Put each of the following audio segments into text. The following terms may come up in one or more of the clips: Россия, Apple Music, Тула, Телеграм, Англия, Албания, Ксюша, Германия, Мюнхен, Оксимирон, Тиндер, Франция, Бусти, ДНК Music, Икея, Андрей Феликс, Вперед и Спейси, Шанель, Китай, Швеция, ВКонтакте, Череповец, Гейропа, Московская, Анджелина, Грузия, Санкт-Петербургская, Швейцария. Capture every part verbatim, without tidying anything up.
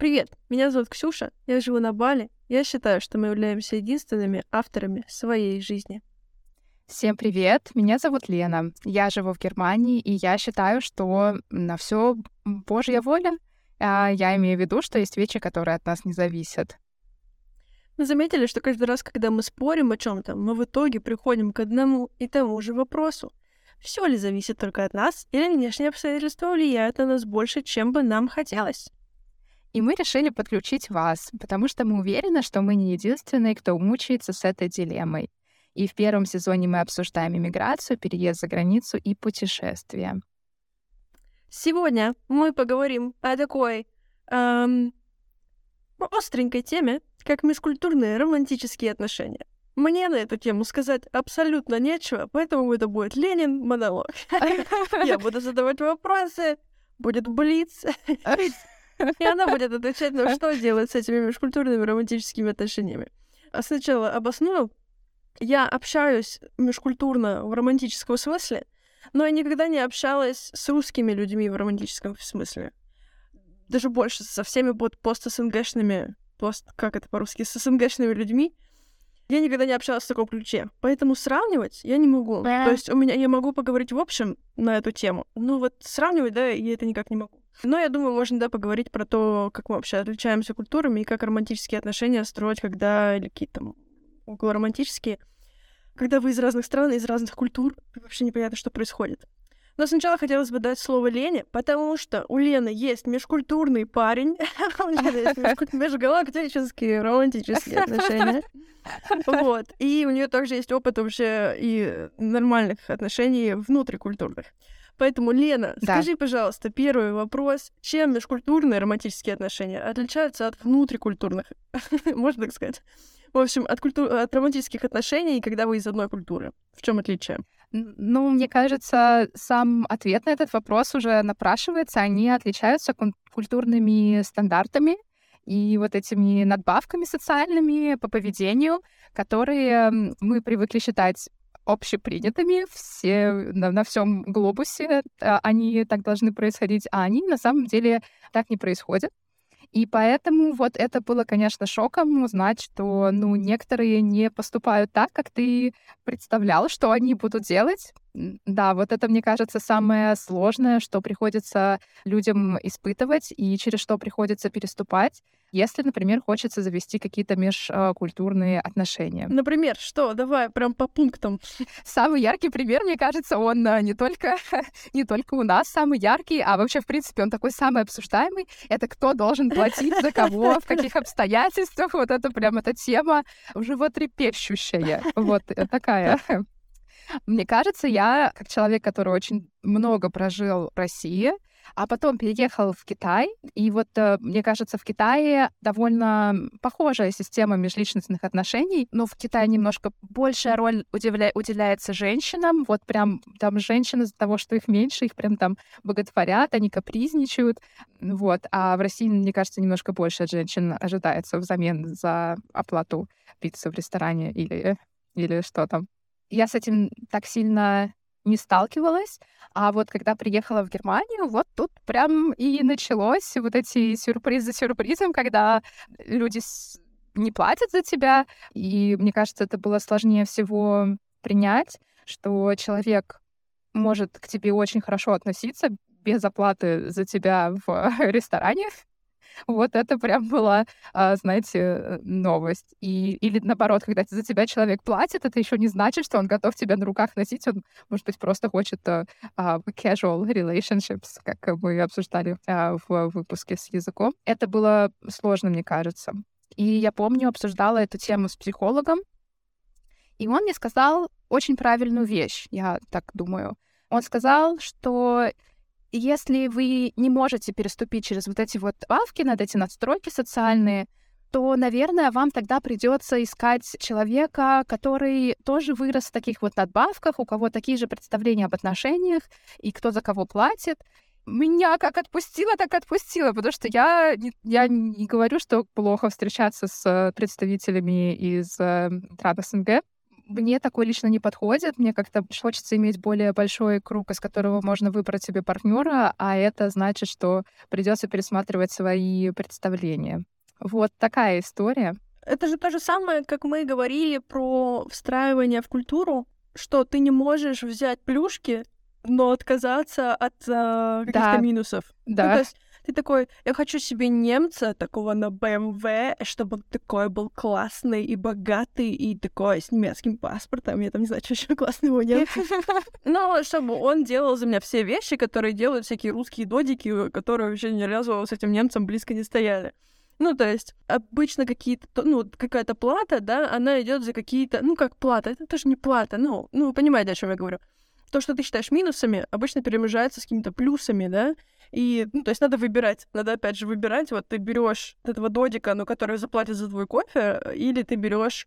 Привет, меня зовут Ксюша, я живу на Бали. Я считаю, что мы являемся единственными авторами своей жизни. Всем привет, меня зовут Лена. Я живу в Германии, и я считаю, что на все Божья воля. Я имею в виду, что есть вещи, которые от нас не зависят. Мы заметили, что каждый раз, когда мы спорим о чем-то, мы в итоге приходим к одному и тому же вопросу. Все ли зависит только от нас, или внешние обстоятельства влияют на нас больше, чем бы нам хотелось? И мы решили подключить вас, потому что мы уверены, что мы не единственные, кто мучается с этой дилеммой. И в первом сезоне мы обсуждаем иммиграцию, переезд за границу и путешествия. Сегодня мы поговорим о такой эм, остренькой теме, как межкультурные романтические отношения. Мне на эту тему сказать абсолютно нечего, поэтому это будет Ленин монолог. Я буду задавать вопросы, будет блиц, и она будет отвечать на что делать с этими межкультурными романтическими отношениями. А сначала обосную. Я общаюсь межкультурно в романтическом смысле, но я никогда не общалась с русскими людьми в романтическом смысле. Даже больше, со всеми пост-СНГшными, пост, как это по-русски, с СНГшными людьми. Я никогда не общалась в таком ключе, поэтому сравнивать я не могу. Yeah. То есть у меня я могу поговорить в общем на эту тему, но вот сравнивать, да, я это никак не могу. Но я думаю, можно, да, поговорить про то, как мы вообще отличаемся культурами и как романтические отношения строить, когда или какие-то там около романтические, когда вы из разных стран, из разных культур, вообще непонятно, что происходит. Но сначала хотелось бы дать слово Лене, потому что у Лены есть межкультурный парень, у Лены есть межгалактические романтические отношения. Вот. И у нее также есть опыт вообще и нормальных отношений внутрикультурных. Поэтому, Лена, да. Скажи, пожалуйста, первый вопрос. Чем межкультурные романтические отношения отличаются от внутрикультурных? Можно так сказать. В общем, от, культур... от романтических отношений, когда вы из одной культуры. В чем отличие? Ну, мне кажется, сам ответ на этот вопрос уже напрашивается. Они отличаются культурными стандартами и вот этими надбавками социальными по поведению, которые мы привыкли считать общепринятыми все, на, на всем глобусе. Они так должны происходить, а они на самом деле так не происходят. И поэтому вот это было, конечно, шоком узнать, что ну, некоторые не поступают так, как ты представлял, что они будут делать. Да, вот это, мне кажется, самое сложное, что приходится людям испытывать и через что приходится переступать, если, например, хочется завести какие-то межкультурные отношения. Например, что? Давай прям по пунктам. Самый яркий пример, мне кажется, он не только, не только у нас самый яркий, а вообще, в принципе, он такой самый обсуждаемый. Это кто должен платить за кого, в каких обстоятельствах. Вот это прям эта тема животрепещущая. Вот такая. Мне кажется, я, как человек, который очень много прожил в России, а потом переехал в Китай, и вот, мне кажется, в Китае довольно похожая система межличностных отношений, но в Китае немножко большая роль удивля... уделяется женщинам, вот прям там женщины из-за того, что их меньше, их прям там боготворят, они капризничают, вот, а в России, мне кажется, немножко больше от женщин ожидается взамен за оплату пиццы в ресторане или, или что там. Я с этим так сильно не сталкивалась, а вот когда приехала в Германию, вот тут прям и началось вот эти сюрпризы за сюрпризом, когда люди не платят за тебя, и мне кажется, это было сложнее всего принять, что человек может к тебе очень хорошо относиться без оплаты за тебя в ресторане. Вот это прям была, знаете, новость. И, или наоборот, когда за тебя человек платит, это еще не значит, что он готов тебя на руках носить. Он, может быть, просто хочет uh, casual relationships, как мы обсуждали uh, в выпуске с языком. Это было сложно, мне кажется. И я помню, обсуждала эту тему с психологом, и он мне сказал очень правильную вещь, я так думаю. Он сказал, что... Если вы не можете переступить через вот эти вот бавки, над эти надстройки социальные, то, наверное, вам тогда придется искать человека, который тоже вырос в таких вот надбавках, у кого такие же представления об отношениях и кто за кого платит. Меня как отпустило, так отпустило, потому что я не, я не говорю, что плохо встречаться с представителями из стран СНГ. Мне такой лично не подходит. Мне как-то хочется иметь более большой круг, из которого можно выбрать себе партнера, а это значит, что придется пересматривать свои представления. Вот такая история. Это же то же самое, как мы говорили про встраивание в культуру, что ты не можешь взять плюшки, но отказаться от э, каких-то да. минусов. Да. Ну, то есть ты такой, я хочу себе немца, такого на бэ эм вэ, чтобы он такой был классный и богатый, и такой с немецким паспортом. Я там не знаю, что еще классного немца. Но чтобы он делал за меня все вещи, которые делают всякие русские додики, которые вообще ни разу с этим немцем близко не стояли. Ну, то есть, обычно какие-то, ну, какая-то плата, да, она идет за какие-то, ну, как плата, это тоже не плата, ну, ну, понимаете, о чем я говорю. То, что ты считаешь минусами, обычно перемежается с какими-то плюсами, да, и, ну, то есть, надо выбирать, надо, опять же, выбирать, вот ты берешь этого додика, ну, который заплатит за твой кофе, или ты берешь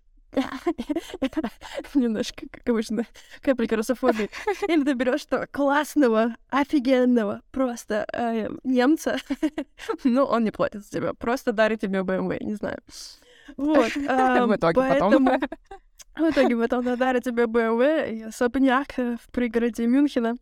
немножко, как обычно, капелька русофобии. Или ты берешь что классного, офигенного, просто э, немца, ну, он не платит за тебя, просто дарит тебе бэ эм вэ, не знаю. Вот. Э, в итоге поэтому... потом. В итоге потом дарит тебе бэ эм вэ и особняк в пригороде Мюнхена.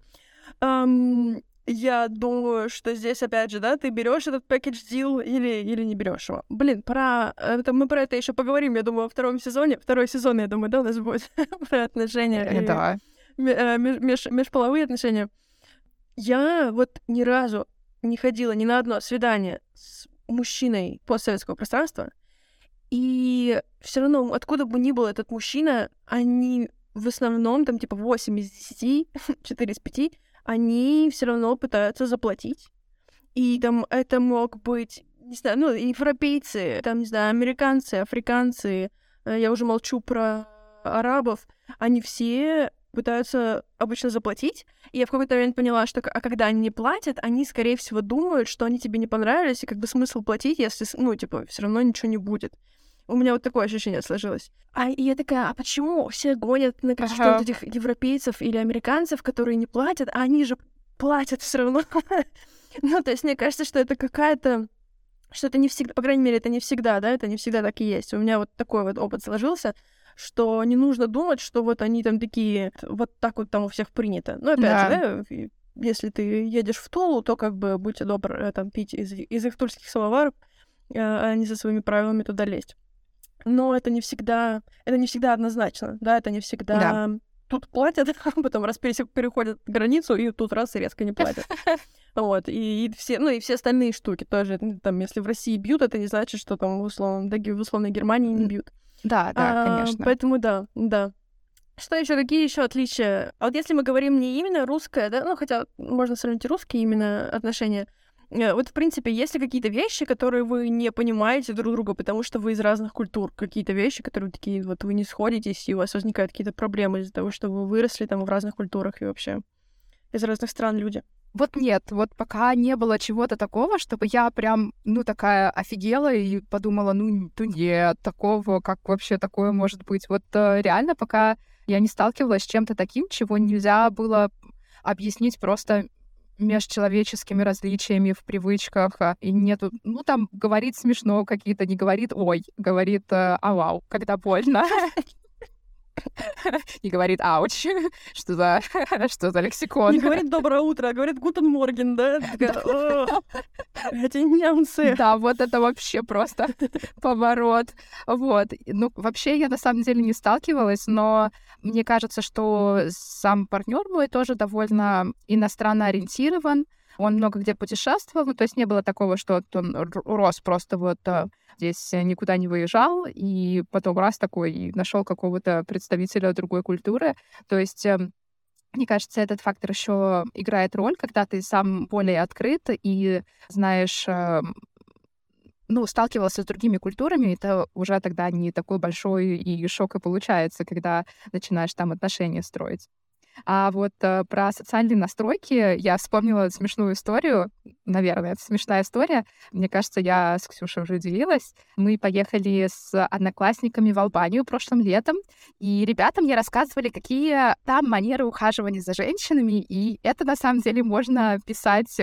Эм, я думаю, что здесь, опять же, да, ты берешь этот пэкэдж-дил или, или не берешь его. Блин, про это, мы про это еще поговорим, я думаю, во втором сезоне. Второй сезон, я думаю, да, у нас будет про отношения. Да. И, э, меж, межполовые отношения. Я вот ни разу не ходила ни на одно свидание с мужчиной постсоветского пространства, и все равно, откуда бы ни был этот мужчина, они в основном, там, типа, восемь из десяти, четыре из пяти, они все равно пытаются заплатить. И там это мог быть, не знаю, ну, европейцы, там, не знаю, американцы, африканцы, я уже молчу про арабов, они все пытаются обычно заплатить. И я в какой-то момент поняла, что а когда они не платят, они, скорее всего, думают, что они тебе не понравились, и как бы смысл платить, если, ну, типа, все равно ничего не будет. У меня вот такое ощущение сложилось. А и я такая, а почему все гонят на каких-то ага. вот этих европейцев или американцев, которые не платят, а они же платят все равно? Ну, то есть мне кажется, что это какая-то... Что это не всегда... По крайней мере, это не всегда, да? Это не всегда так и есть. У меня вот такой вот опыт сложился, что не нужно думать, что вот они там такие... Вот так вот там у всех принято. Ну, опять да. же, да? Если ты едешь в Тулу, то как бы будьте добры там пить из, из их тульских самоваров, а не со своими правилами туда лезть. Но это не всегда, это не всегда однозначно, да, это не всегда да. тут платят, а потом раз переходят границу, и тут раз и резко не платят. Вот, и, и все, ну и все остальные штуки тоже, там, если в России бьют, это не значит, что там в условно, в условной Германии не бьют. Да, да, а, конечно. Поэтому да, да. Что еще, какие еще отличия? А вот если мы говорим не именно русское, да, ну хотя можно сравнить русские именно отношения. Вот, в принципе, есть ли какие-то вещи, которые вы не понимаете друг друга, потому что вы из разных культур? Какие-то вещи, которые такие, вот вы не сходитесь, и у вас возникают какие-то проблемы из-за того, что вы выросли там в разных культурах и вообще из разных стран люди? Вот нет, вот пока не было чего-то такого, чтобы я прям, ну, такая офигела и подумала, ну, ну нет, такого, как вообще такое может быть? Вот реально пока я не сталкивалась с чем-то таким, чего нельзя было объяснить просто... межчеловеческими различиями в привычках, и нету... Ну, там, говорит смешно какие-то, не говорит «ой», говорит «авау», когда больно. Не говорит «ауч», что за что за лексикон. Не говорит «доброе утро», а говорит «гутен морген», да? Эти немцы. Да, вот это вообще просто поворот. Вот. Ну, вообще я на самом деле не сталкивалась, но мне кажется, что сам партнер мой тоже довольно иностранно ориентирован. Он много где путешествовал, то есть не было такого, что он рос просто вот здесь, никуда не выезжал, и потом раз такой и нашел какого-то представителя другой культуры. То есть, мне кажется, этот фактор еще играет роль, когда ты сам более открыт и знаешь, ну, сталкивался с другими культурами, это уже тогда не такой большой и шок и получается, когда начинаешь там отношения строить. А вот э, про социальные настройки я вспомнила смешную историю. Наверное, это смешная история. Мне кажется, я с Ксюшей уже делилась. Мы поехали с одноклассниками в Албанию прошлым летом, и ребятам я рассказывали, какие там манеры ухаживания за женщинами, и это, на самом деле, можно писать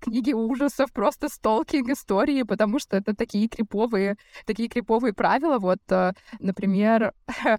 книги ужасов, просто сталкинг-истории, потому что это такие криповые, такие криповые правила. Вот, например,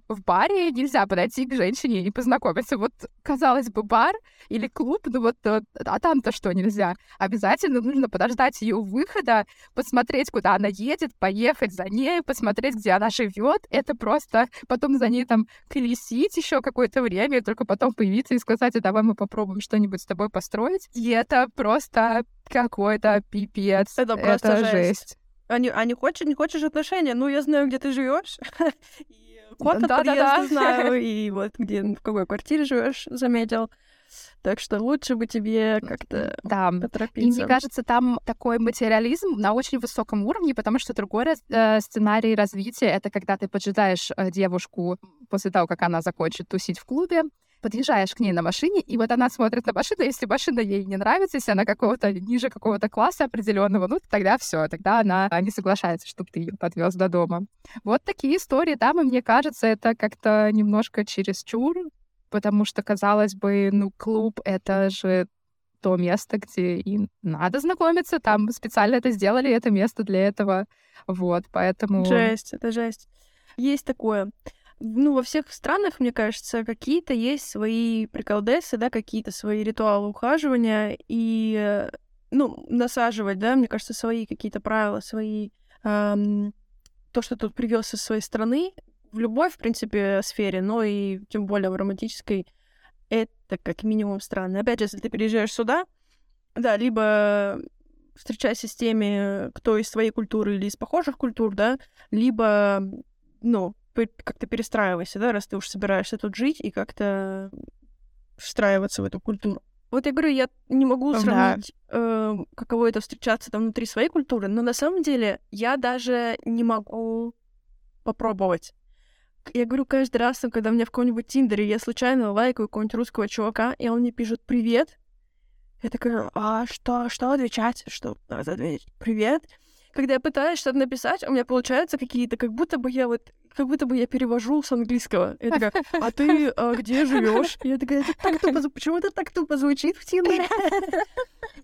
в баре нельзя подойти к женщине и познакомиться. Вот, казалось бы, бар или клуб, ну вот, а там-то что нельзя? Обязательно нужно подождать ее выхода, посмотреть, куда она едет, поехать за ней, посмотреть, где она живет. Это просто потом за ней там колесить еще какое-то время, и только потом появиться и сказать: а давай мы попробуем что-нибудь с тобой построить. И это просто какой-то пипец. Это просто это жесть. жесть. А не, а не хочешь, не хочешь отношения? Ну, я знаю, где ты живешь. Код от подъезда знаю, и вот где, в какой квартире живешь, заметил. Так что лучше бы тебе как-то да. поторопиться. И мне кажется, там такой материализм на очень высоком уровне, потому что другой раз, э, сценарий развития — это когда ты поджидаешь э, девушку после того, как она закончит тусить в клубе, подъезжаешь к ней на машине, и вот она смотрит на машину, если машина ей не нравится, если она какого-то ниже какого-то класса определенного, ну, тогда все, тогда она не соглашается, чтобы ты ее подвез до дома. Вот такие истории, да, и мне кажется, это как-то немножко чересчур, потому что, казалось бы, ну, клуб — это же то место, где и надо знакомиться, там специально это сделали, это место для этого, вот, поэтому... Жесть, это жесть. Есть такое... Ну, во всех странах, мне кажется, какие-то есть свои приколдесы, да, какие-то свои ритуалы ухаживания и, ну, насаживать, да, мне кажется, свои какие-то правила, свои... Эм, то, что тут привез со своей страны, в любой, в принципе, сфере, но и тем более в романтической, это как минимум странно. Опять же, если ты переезжаешь сюда, да, либо... встречайся с теми, кто из твоей культуры или из похожих культур, да, либо, ну... как-то перестраивайся, да, раз ты уж собираешься тут жить и как-то встраиваться в эту культуру. Вот я говорю, я не могу сравнить, да. э, каково это встречаться там внутри своей культуры, но на самом деле я даже не могу попробовать. Я говорю, каждый раз, когда у меня в каком-нибудь Тиндере я случайно лайкаю какого-нибудь русского чувака, и он мне пишет «Привет», я такая: а что, что отвечать? Что надо ответить? «Привет». Когда я пытаюсь что-то написать, у меня получаются какие-то, как будто бы я вот, как будто бы я перевожу с английского. Я такая: а ты а, где живешь? Я такая: это так тупо, почему это так тупо звучит в Тиндере?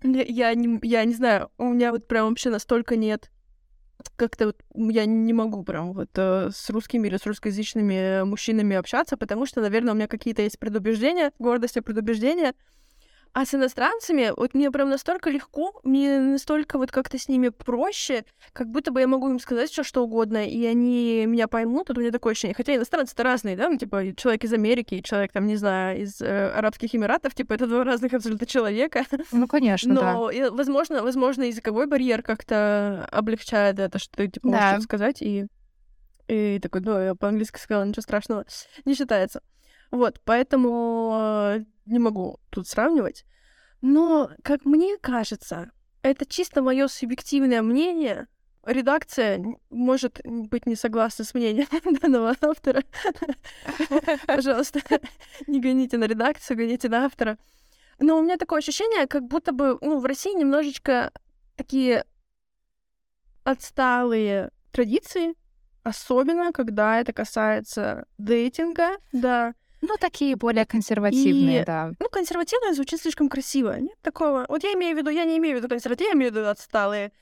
Я не, я не знаю, у меня вот прям вообще настолько нет, как-то вот я не могу прям вот с русскими или с русскоязычными мужчинами общаться, потому что, наверное, у меня какие-то есть предубеждения, гордость и предубеждения. А с иностранцами, вот мне прям настолько легко, мне настолько вот как-то с ними проще, как будто бы я могу им сказать всё, что угодно, и они меня поймут, вот у меня такое ощущение. Хотя иностранцы-то разные, да, ну, типа, человек из Америки, человек, там, не знаю, из э, Арабских Эмиратов, типа, это два разных абсолютно человека. Ну, конечно, но, да. Но, возможно, возможно, языковой барьер как-то облегчает это, что ты, типа, можешь да. что-то сказать, и, и такой, ну, я по-английски сказала, ничего страшного, не считается. Вот, поэтому... не могу тут сравнивать, но, как мне кажется, это чисто мое субъективное мнение. Редакция может быть не согласна с мнением данного автора. Пожалуйста, не гоните на редакцию, гоните на автора. Но у меня такое ощущение, как будто бы ну, в России немножечко такие отсталые традиции, особенно когда это касается дейтинга, да. Ну, такие более консервативные, и, да. Ну, консервативные звучит слишком красиво. Нет такого... Вот я имею в виду... Я не имею в виду консервативные, я имею в виду отсталые.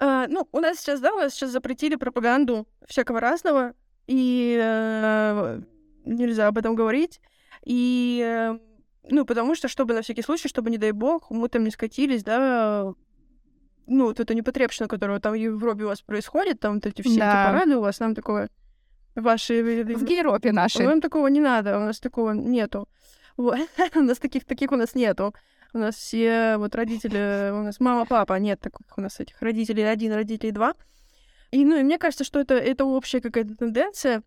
Ну, у нас сейчас, да, у нас сейчас запретили пропаганду всякого разного, и нельзя об этом говорить. И, ну, потому что, чтобы на всякий случай, чтобы, не дай бог, мы там не скатились, да... Ну, вот эту непотребщину, которая там в Европе у вас происходит, там вот эти все эти парады у вас, нам такого... Ваши... В Гейропе наши. Вам такого не надо, у нас такого нету. Вот. У нас таких, таких у нас нету. У нас все вот родители... У нас мама, папа, нет таких у нас этих родителей один, родителей два. И, ну, и мне кажется, что это, это общая какая-то тенденция.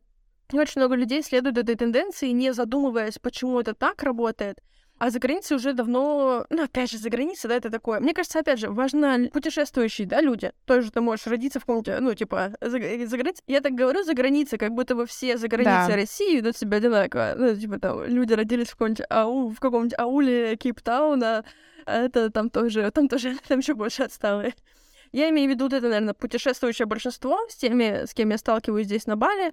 И очень много людей следует этой тенденции, не задумываясь, почему это так работает. А за границей уже давно... Ну, опять же, за границей, да, это такое. Мне кажется, опять же, важно путешествующие, да, люди. Тоже ты можешь родиться в каком-то, ну, типа, за, за границей. Я так говорю, за границей, как будто бы все за границей да. России ведут себя одинаково. Ну, типа, там, люди родились в каком-нибудь, ау, в каком-нибудь ауле Кейптауна, а это там тоже, там тоже, там еще больше отсталые. Я имею в виду, это, наверное, путешествующее большинство с теми, с кем я сталкиваюсь здесь на Бали.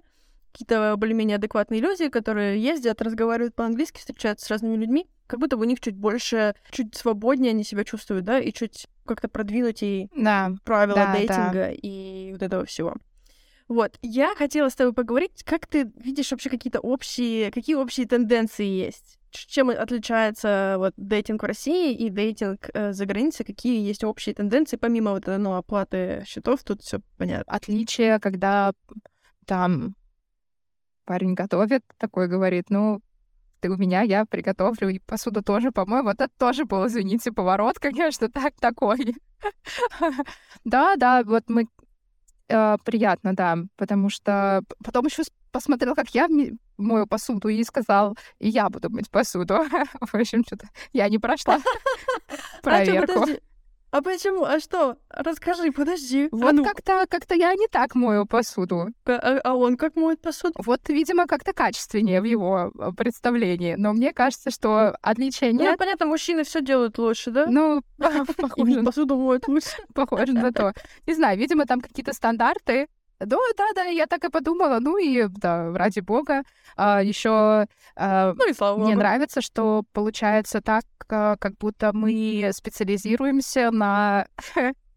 Какие-то более-менее адекватные люди, которые ездят, разговаривают по-английски, встречаются с разными людьми, как будто бы у них чуть больше, чуть свободнее они себя чувствуют, да, и чуть как-то продвинуть и да, правила да, дейтинга да. и вот этого всего. Вот, я хотела с тобой поговорить, как ты видишь вообще какие-то общие, какие общие тенденции есть? Чем отличается вот дейтинг в России и дейтинг э, за границей? Какие есть общие тенденции, помимо вот, ну, оплаты счетов, тут все понятно. Отличие, когда там... Парень готовит, такой говорит, ну, ты у меня, я приготовлю, и посуду тоже помою. Вот это тоже был, извините, поворот, конечно, так такой. Да-да, вот мы... Приятно, да, потому что потом еще посмотрел, как я мою посуду, и сказал, и я буду мыть посуду. В общем, что-то я не прошла проверку. А почему? А что? Расскажи, подожди. Вот а ну. как-то, как-то я не так мою посуду. А, а он как моет посуду? Вот, видимо, как-то качественнее в его представлении. Но мне кажется, что отличия нет. Ну, понятно, мужчины все делают лучше, да? Ну, похоже. Посуду моют лучше. Похоже на то. Не знаю, видимо, там какие-то стандарты. Ну, да-да, я так и подумала. Ну и, да, ради бога. А, еще а, ну, и слава мне богу. Нравится, что получается так, как будто мы специализируемся на,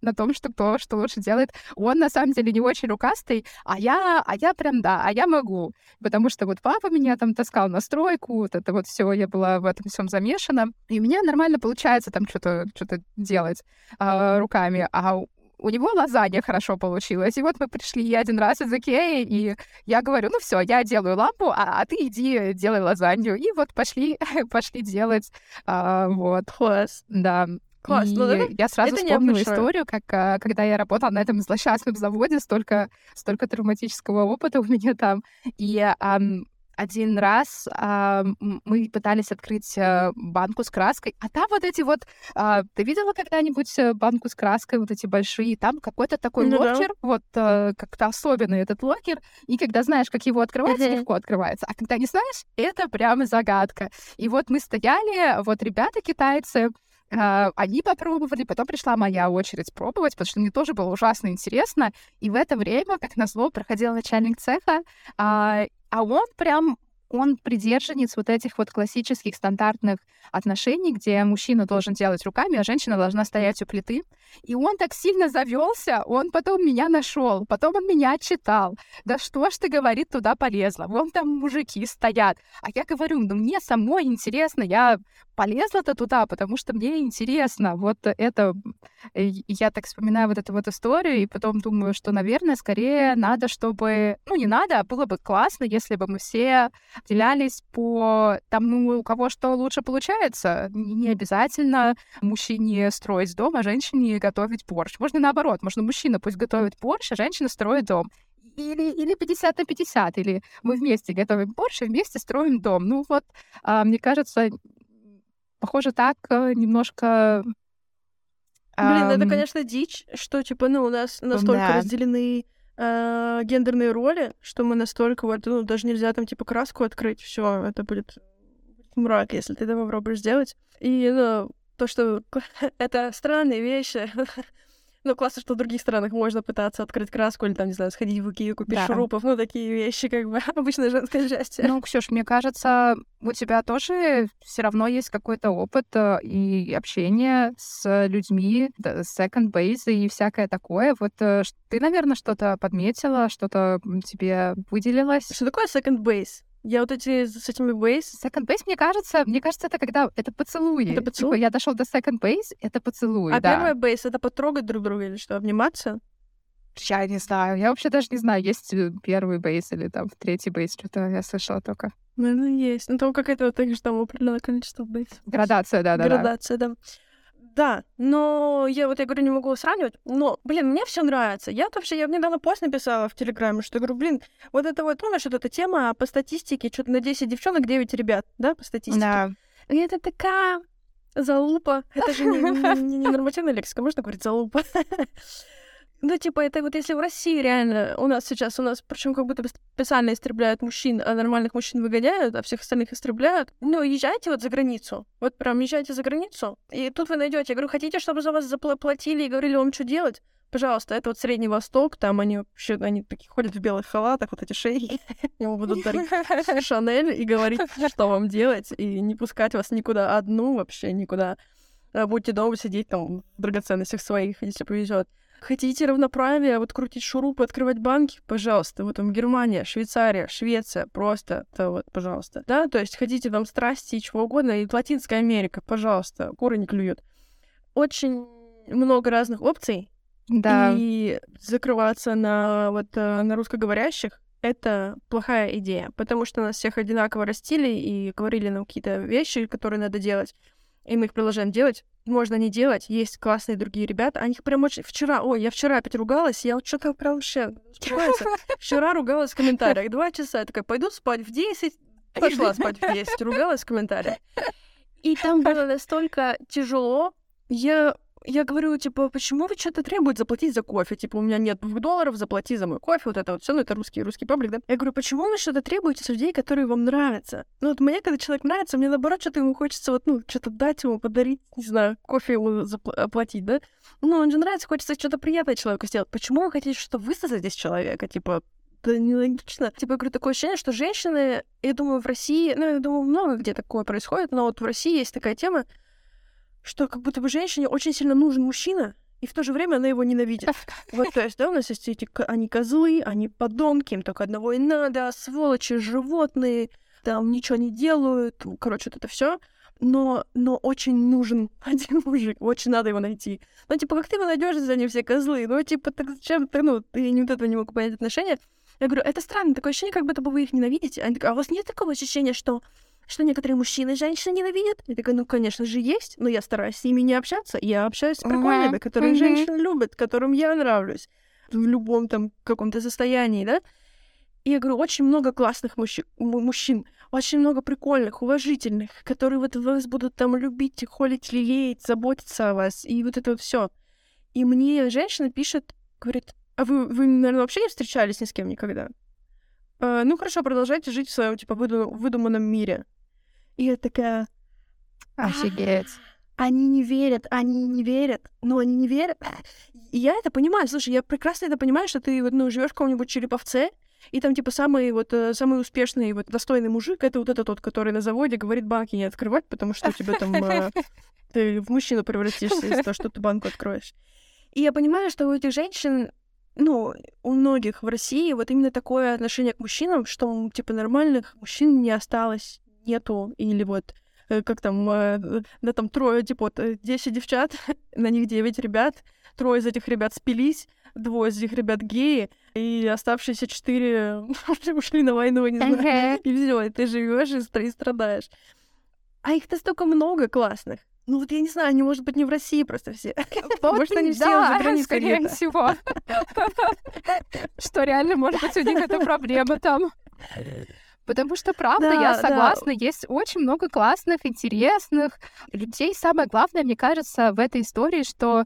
на том, что кто что лучше делает. Он, на самом деле, не очень рукастый, а я, а я прям, да, а я могу. Потому что вот папа меня там таскал на стройку, вот это вот все, я была в этом всем замешана. И у меня нормально получается там что-то, что-то делать а, руками. А у него лазанья хорошо получилась. И вот мы пришли один раз из Икеи, и я говорю, ну все, я делаю лампу, а, а ты иди делай лазанью. И вот пошли, пошли делать. А, вот. Класс. Да. Класс. И ну, это, я сразу вспомнила необычно. Историю, как а, когда я работала на этом злосчастном заводе, столько, столько травматического опыта у меня там. И а, один раз а, мы пытались открыть банку с краской, а там вот эти вот... А, ты видела когда-нибудь банку с краской, вот эти большие? Там какой-то такой ну, локер, да. вот а, как-то особенный этот локер, и когда знаешь, как его открывать, uh-huh. легко открывается, а когда не знаешь, это прямо загадка. И вот мы стояли, вот ребята китайцы, а, они попробовали, потом пришла моя очередь пробовать, потому что мне тоже было ужасно интересно, и в это время, как назло, проходил начальник цеха, а, А он прям, он придержанец вот этих вот классических стандартных отношений, где мужчина должен делать руками, а женщина должна стоять у плиты. И он так сильно завелся, он потом меня нашел, потом он меня отчитал. Да что ж ты, говорит, туда полезла? Вон там мужики стоят. А я говорю, ну мне самой интересно, я полезла-то туда, потому что мне интересно. Вот это, я так вспоминаю вот эту вот историю, и потом думаю, что, наверное, скорее надо, чтобы... Ну, не надо, а было бы классно, если бы мы все делялись по тому, у кого что лучше получается. Не обязательно мужчине строить дом, а женщине готовить борщ. Можно наоборот, можно мужчина пусть готовит борщ, а женщина строит дом. Или, или пятьдесят на пятьдесят, или мы вместе готовим борщ, и вместе строим дом. Ну вот, мне кажется... Похоже, так немножко... Блин, эм... это, конечно, дичь, что, типа, ну, у нас настолько да. разделены э, гендерные роли, что мы настолько, вот, ну, даже нельзя там, типа, краску открыть, все, это будет мрак, если ты это попробуешь сделать. И, ну, то, что это странные вещи... Ну, классно, что в других странах можно пытаться открыть краску или, там, не знаю, сходить в Икею, купить да. шурупов. Ну, такие вещи, как бы, обычное женское счастье. Ну, Ксюш, мне кажется, у тебя тоже все равно есть какой-то опыт и общение с людьми, second base и всякое такое. Вот ты, наверное, что-то подметила, что-то тебе выделилось. Что такое second base? Я вот эти с этими бейс. Second base, мне кажется, мне кажется, это когда это поцелуи. Это поцелуй? Типа, я дошел до second base, это поцелуи. А да. первая бейс это потрогать друг друга или что, обниматься? Я не знаю. Я вообще даже не знаю, есть первый бейс или там третий бейс, что-то я слышала только. Ну, ну есть. Ну, там какая-то вот так же там определенное количество бейс. Градация, да, да. Градация, да. да. Да, но я вот я говорю, не могу сравнивать, но, блин, мне все нравится. Я вообще, я недавно пост написала в Телеграме, что я говорю, блин, вот это вот, помнишь, вот эта тема по статистике, что-то на десять девчонок, девять ребят, да, по статистике. Да. И это такая залупа. Это же не нормативная лексика, можно говорить залупа? Ну, типа, это вот если в России реально у нас сейчас, у нас, причем как будто специально истребляют мужчин, а нормальных мужчин выгоняют, а всех остальных истребляют. Ну, езжайте вот за границу. Вот прям езжайте за границу. И тут вы найдете. Я говорю, хотите, чтобы за вас заплатили и говорили вам, что делать? Пожалуйста, это вот Средний Восток, там они вообще, они такие ходят в белых халатах, вот эти шейхи, ему будут дарить Шанель и говорить, что вам делать, и не пускать вас никуда одну вообще, никуда. Будьте дома сидеть там в драгоценностях своих, если повезет. Хотите равноправие, вот крутить шурупы, открывать банки? Пожалуйста, вот там Германия, Швейцария, Швеция, просто, то вот, пожалуйста. Да, то есть хотите там страсти и чего угодно, и Латинская Америка, пожалуйста, куры не клюют. Очень много разных опций, да. И закрываться на, вот, на русскоговорящих — это плохая идея, потому что нас всех одинаково растили и говорили нам какие-то вещи, которые надо делать, и мы их продолжаем делать. Можно не делать, есть классные другие ребята, они прям очень... Вчера, ой, я вчера опять ругалась, я вот что-то прям вообще успокоится. Вчера ругалась в комментариях, два часа, я такая, пойду спать в десять, пошла спать в десять, ругалась в комментариях. И там было настолько тяжело, я... Я говорю, типа, почему вы что-то требуете заплатить за кофе? Типа, у меня нет долларов, заплати за мой кофе, вот это вот все, ну это русский, русский паблик, да? Я говорю, почему вы что-то требуете с людей, которые вам нравятся? Ну вот мне, когда человек нравится, мне наоборот что-то ему хочется, вот, ну, что-то дать ему, подарить, не знаю, кофе ему запл- оплатить, да? Ну, он же нравится, хочется что-то приятное человеку сделать. Почему вы хотите что-то высосать из человека, типа... Это нелогично. Типа, я говорю, такое ощущение, что женщины, я думаю, в России, ну, я думаю, много где такое происходит, но вот в России есть такая тема, что как будто бы женщине очень сильно нужен мужчина, и в то же время она его ненавидит. Вот, то есть, да, у нас есть эти... Они козлы, они подонки, им только одного и надо, сволочи, животные, там ничего не делают, короче, вот это все. Но, но очень нужен один мужик, очень надо его найти. Ну, типа, как ты его найдешь, если они все козлы? Ну, типа, так зачем ты, ну, ты не вот этого не могу понять отношения. Я говорю, это странно, такое ощущение, как будто бы вы их ненавидите. Они такие, а у вас нет такого ощущения, что... что некоторые мужчины женщин ненавидят. Я такая, ну, конечно же, есть, но я стараюсь с ними не общаться. Я общаюсь с прикольными, uh-huh. которые uh-huh. женщин любят, которым я нравлюсь в любом там каком-то состоянии, да? И я говорю, очень много классных мужчин, мужчин, очень много прикольных, уважительных, которые вот вас будут там любить, холить, лелеять, заботиться о вас, и вот это вот всё. И мне женщина пишет, говорит, а вы, вы, наверное, вообще не встречались ни с кем никогда? А, ну, хорошо, продолжайте жить в своем типа, выдум- выдуманном мире. И я такая... Офигеть. Они не верят, они не верят, но они не верят. И я это понимаю. Слушай, я прекрасно это понимаю, что ты ну, живешь в каком-нибудь Череповце, и там, типа, самый, вот, самый успешный, вот, достойный мужик — это вот этот тот, который на заводе говорит банки не открывать, потому что у тебя там... Ты в мужчину превратишься из-за того, что ты банку откроешь. И я понимаю, что у этих женщин... Ну, у многих в России вот именно такое отношение к мужчинам, что, типа, нормальных мужчин не осталось, нету, или вот, как там, да там трое, типа, вот, десять девчат, на них девять ребят, трое из этих ребят спились, двое из этих ребят геи, и оставшиеся четыре ушли на войну, не знаю, и всё, и ты живешь и страдаешь. А их-то столько много классных. Ну вот я не знаю, они, может быть, не в России просто все. Может, они все за границей. Скорее всего. Что реально, может быть, у них это проблема там. Потому что, правда, да, я согласна, да. Есть очень много классных, интересных людей. Самое главное, мне кажется, в этой истории, что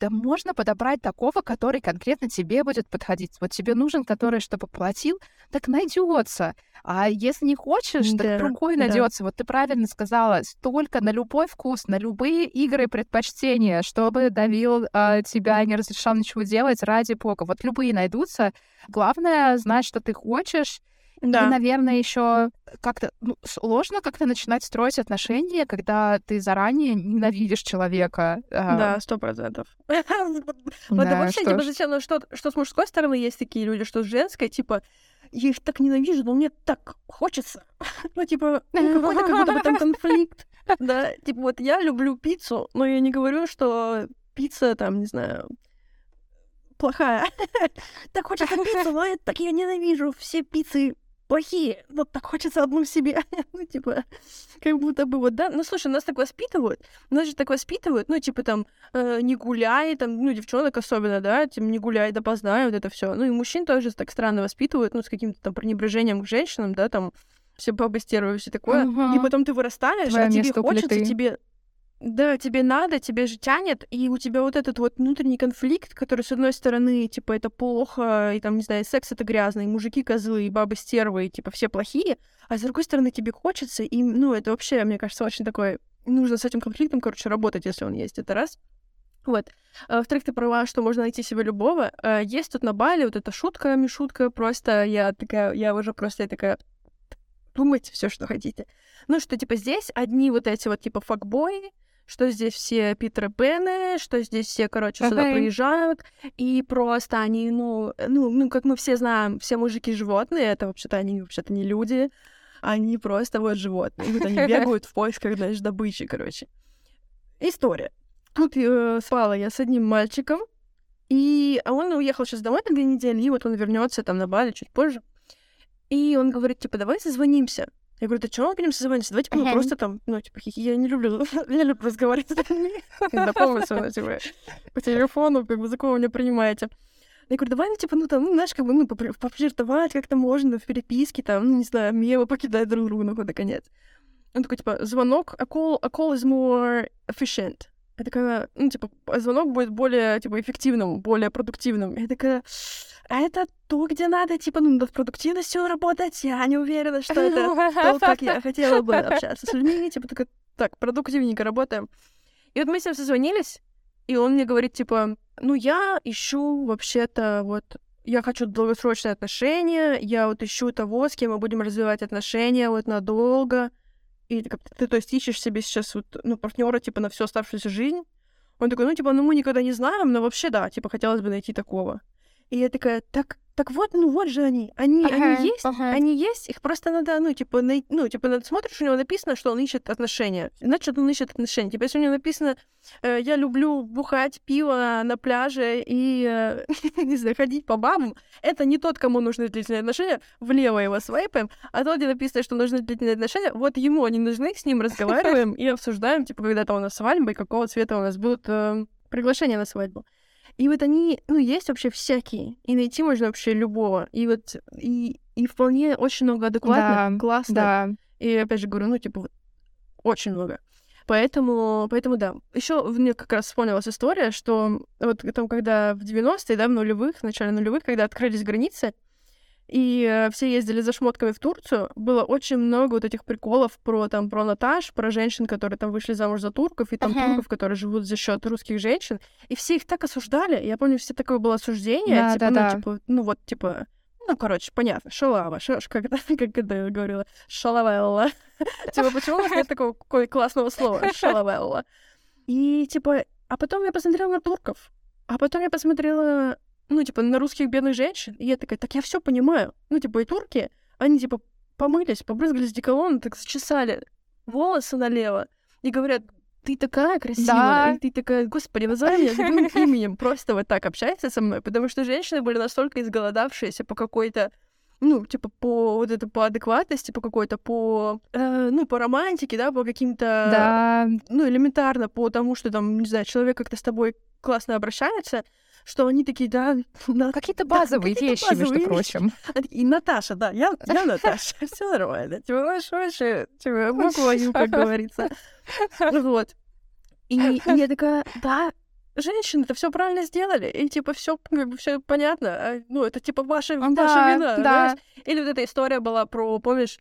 да можно подобрать такого, который конкретно тебе будет подходить. Вот тебе нужен, который, чтобы платил, так найдется. А если не хочешь, да, так другой да. найдется. Вот ты правильно сказала, только на любой вкус, на любые игры и предпочтения, чтобы давил э, тебя, не разрешал ничего делать, ради бога. Вот любые найдутся. Главное знать, что ты хочешь. Да. И, наверное, еще как-то ну, сложно как-то начинать строить отношения, когда ты заранее ненавидишь человека. Да, сто процентов. Вот вообще, типа, зачем, ну что с мужской стороны есть такие люди, что с женской, типа, я их так ненавижу, но мне так хочется. Ну, типа, какой-то как будто бы там конфликт. Да, типа, вот я люблю пиццу, но я не говорю, что пицца, там, не знаю... плохая. Так хочется пиццу, но я так её ненавижу. Все пиццы плохие, но так хочется одну себе. Ну, типа, как будто бы вот, да? Ну, слушай, нас так воспитывают. Нас же так воспитывают. Ну, типа, там, э, не гуляй, там, ну, девчонок особенно, да? Тем, не гуляй, допоздна, вот это все. Ну, и мужчин тоже так странно воспитывают, ну, с каким-то там пренебрежением к женщинам, да, там, все бабы стервы, все такое. Угу. И потом ты вырастаешь, твое а тебе хочется, плиты. тебе... Да, тебе надо, тебе же тянет, и у тебя вот этот вот внутренний конфликт, который, с одной стороны, типа, это плохо, и там, не знаю, секс — это грязно, и мужики козлы, и бабы стервы, и, типа, все плохие, а с другой стороны, тебе хочется, и, ну, это вообще, мне кажется, очень такое... Нужно с этим конфликтом, короче, работать, если он есть, это раз. Вот. Во-вторых, ты права, что можно найти себе любого. Есть тут на Бали вот эта шутка, мишутка, просто я такая, я уже просто я такая... Думайте все, что хотите. Ну, что, типа, здесь одни вот эти вот, типа, факбои, что здесь все Питеры Пены, что здесь все, короче, okay. сюда приезжают, и просто они, ну, ну, ну, как мы все знаем, все мужики животные, это вообще-то они вообще-то не люди, они просто вот животные. И вот они бегают в поисках, знаешь, добычи, короче. История. Тут э, спала я с одним мальчиком, и он уехал сейчас домой на две недели, и вот он вернется там на Бали чуть позже. И он говорит, типа, давай созвонимся. Я говорю, да чего мы будем созваниваться? Давайте мы uh-huh. просто там, ну, типа, я не люблю, я люблю разговаривать с людьми. Знакомы со мной, типа, по телефону, как бы, за кого вы меня принимаете. Я говорю, давай, ну, типа, ну, там, ну, знаешь, как бы, ну, пофлиртовать как-то можно в переписке, там, ну, не знаю, мемы покидать друг другу, ну, вот, наконец. Он такой, типа, звонок, a call, a call is more efficient. Я такая, ну, типа, звонок будет более, типа, эффективным, более продуктивным. Я такая, а это то, где надо, типа, ну, над продуктивностью работать. Я не уверена, что это то, как я хотела бы общаться с людьми. Типа, такая, так, продуктивненько работаем. И вот мы с ним созвонились, и он мне говорит, типа, ну, я ищу вообще-то вот... Я хочу долгосрочные отношения, я вот ищу того, с кем мы будем развивать отношения вот надолго. И ты, ты, то есть, ищешь себе сейчас вот, ну, партнера типа, на всю оставшуюся жизнь. Он такой, ну, типа, ну, мы никогда не знаем, но вообще, да, типа, хотелось бы найти такого. И я такая, так, так вот, ну, вот же они. Они, uh-huh, они есть, uh-huh. они есть, их просто надо, ну, типа, най... ну, типа, смотришь, у него написано, что он ищет отношения. Значит, он ищет отношения. Типа, если у него написано, я люблю бухать пиво на пляже и, не знаю, ходить по бабам, это не тот, кому нужны длительные отношения, влево его свайпаем, а тот, где написано, что нужны длительные отношения, вот ему они нужны, с ним разговариваем и обсуждаем, типа, когда-то у нас свадьба и какого цвета у нас будут приглашения на свадьбу. И вот они, ну, есть вообще всякие, и найти можно вообще любого, и вот, и, и вполне очень много адекватных, да, классных, да. И опять же говорю, ну, типа, очень много, поэтому, поэтому да. Еще мне как раз вспомнилась история, что вот там, когда в девяностые, да, в нулевых, в начале нулевых, когда открылись границы, и все ездили за шмотками в Турцию, было очень много вот этих приколов про, там, про натаж, про женщин, которые там вышли замуж за турков, и там uh-huh. турков, которые живут за счет русских женщин. И все их так осуждали. Я помню, все такое было осуждение. Да, типа, да, ну, да. Типа, ну, вот, типа... Ну, короче, понятно, шалава, шаш, как, как это я говорила, шалавелла. Типа, почему у нас нет такого классного слова? Шалавелла. И, типа, а потом я посмотрела на турков, а потом я посмотрела... ну, типа, на русских бедных женщин. И я такая, так я все понимаю. Ну, типа, и турки, они, типа, помылись, побрызгались деколоном, так зачесали волосы налево. И говорят, ты такая красивая. Да. И ты такая, господи, назови меня любым именем. Просто вот так общайся со мной. Потому что женщины были настолько изголодавшиеся по какой-то, ну, типа, по вот это, по адекватности, по какой-то, по, э, ну, по романтике, да, по каким-то... Да. Ну, элементарно, по тому, что там, не знаю, человек как-то с тобой классно обращается, что они такие, да... На... Какие-то базовые, да, вещи, базовые, между прочим. И Наташа, да, я, я Наташа, все нормально. Типа, знаешь, вообще, типа, буква Ю, как говорится. Вот. И я такая, да, женщины-то все правильно сделали, и, типа, все понятно, ну, это, типа, ваша вина. Или вот эта история была про, помнишь,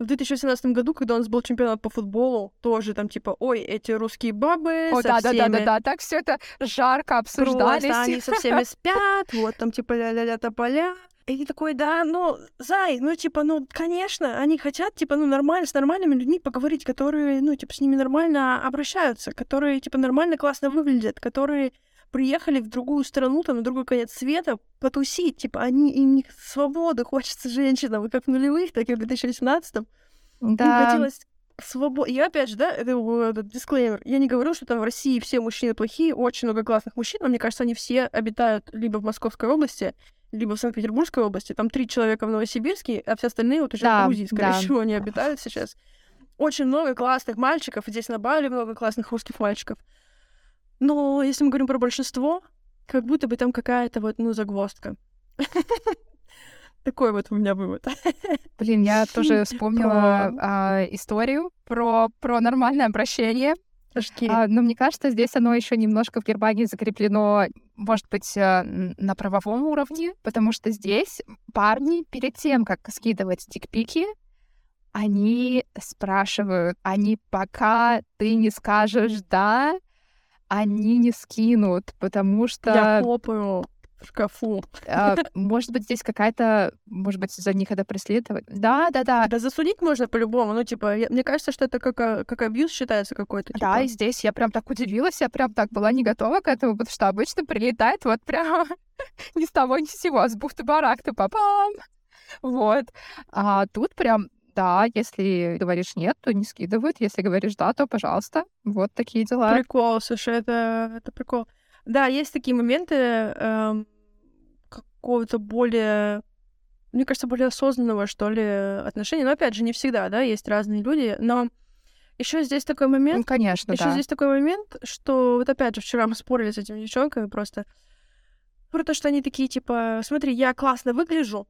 в две тысячи восемнадцатом году, когда у нас был чемпионат по футболу, тоже там, типа, ой, эти русские бабы со всеми... Да-да-да-да, так все это жарко обсуждались. Они со всеми спят, вот там, типа, ля-ля-ля-тополя. И ты такой, да, ну, зай, ну, типа, ну, конечно, они хотят, типа, ну, нормально, с нормальными людьми поговорить, которые, ну, типа, с ними нормально обращаются, которые, типа, нормально, классно выглядят, которые приехали в другую страну, там, на другой конец света потусить, типа, они, им не свободы хочется женщинам, и как в нулевых, так и в две тысячи восемнадцатом. Да. Им хотелось свободы. Я, опять же, да, это вот, дисклеймер, я не говорю, что там в России все мужчины плохие, очень много классных мужчин, но мне кажется, они все обитают либо в Московской области, либо в Санкт-Петербургской области, там три человека в Новосибирске, а все остальные вот уже да, в Грузии, скорее да. всего, они обитают сейчас. Очень много классных мальчиков, здесь на Бали много классных русских мальчиков. Но если мы говорим про большинство, как будто бы там какая-то вот, ну, загвоздка. Такой вот у меня вывод. Блин, я тоже вспомнила про... А, историю про, про нормальное обращение. А, но мне кажется, здесь оно еще немножко в Германии закреплено, может быть, на правовом уровне, потому что здесь парни перед тем, как скидывать дикпики, они спрашивают, они пока ты не скажешь «да», они не скинут, потому что... Я хлопаю в шкафу. А, может быть, здесь какая-то... Может быть, за них это преследовать? Да, да, да. Да засудить можно по-любому. Ну, типа, я, мне кажется, что это как, как абьюз считается какой-то. Типа. Да, и здесь я прям так удивилась, я прям так была не готова к этому, потому что обычно прилетает вот прям ни с того, ни с сего, с бухты-барахты, па-пам! Вот. А тут прям... Да, если говоришь нет, то не скидывают. Если говоришь да, то пожалуйста. Вот такие дела. Прикол, слушай, это, это прикол. Да, есть такие моменты э, какого-то более, мне кажется, более осознанного, что ли, отношения. Но опять же, не всегда, да, есть разные люди. Но еще здесь такой момент. Ну, конечно, еще да. Еще здесь такой момент, что вот опять же вчера мы спорили с этими девчонками просто про то, что они такие типа, смотри, я классно выгляжу.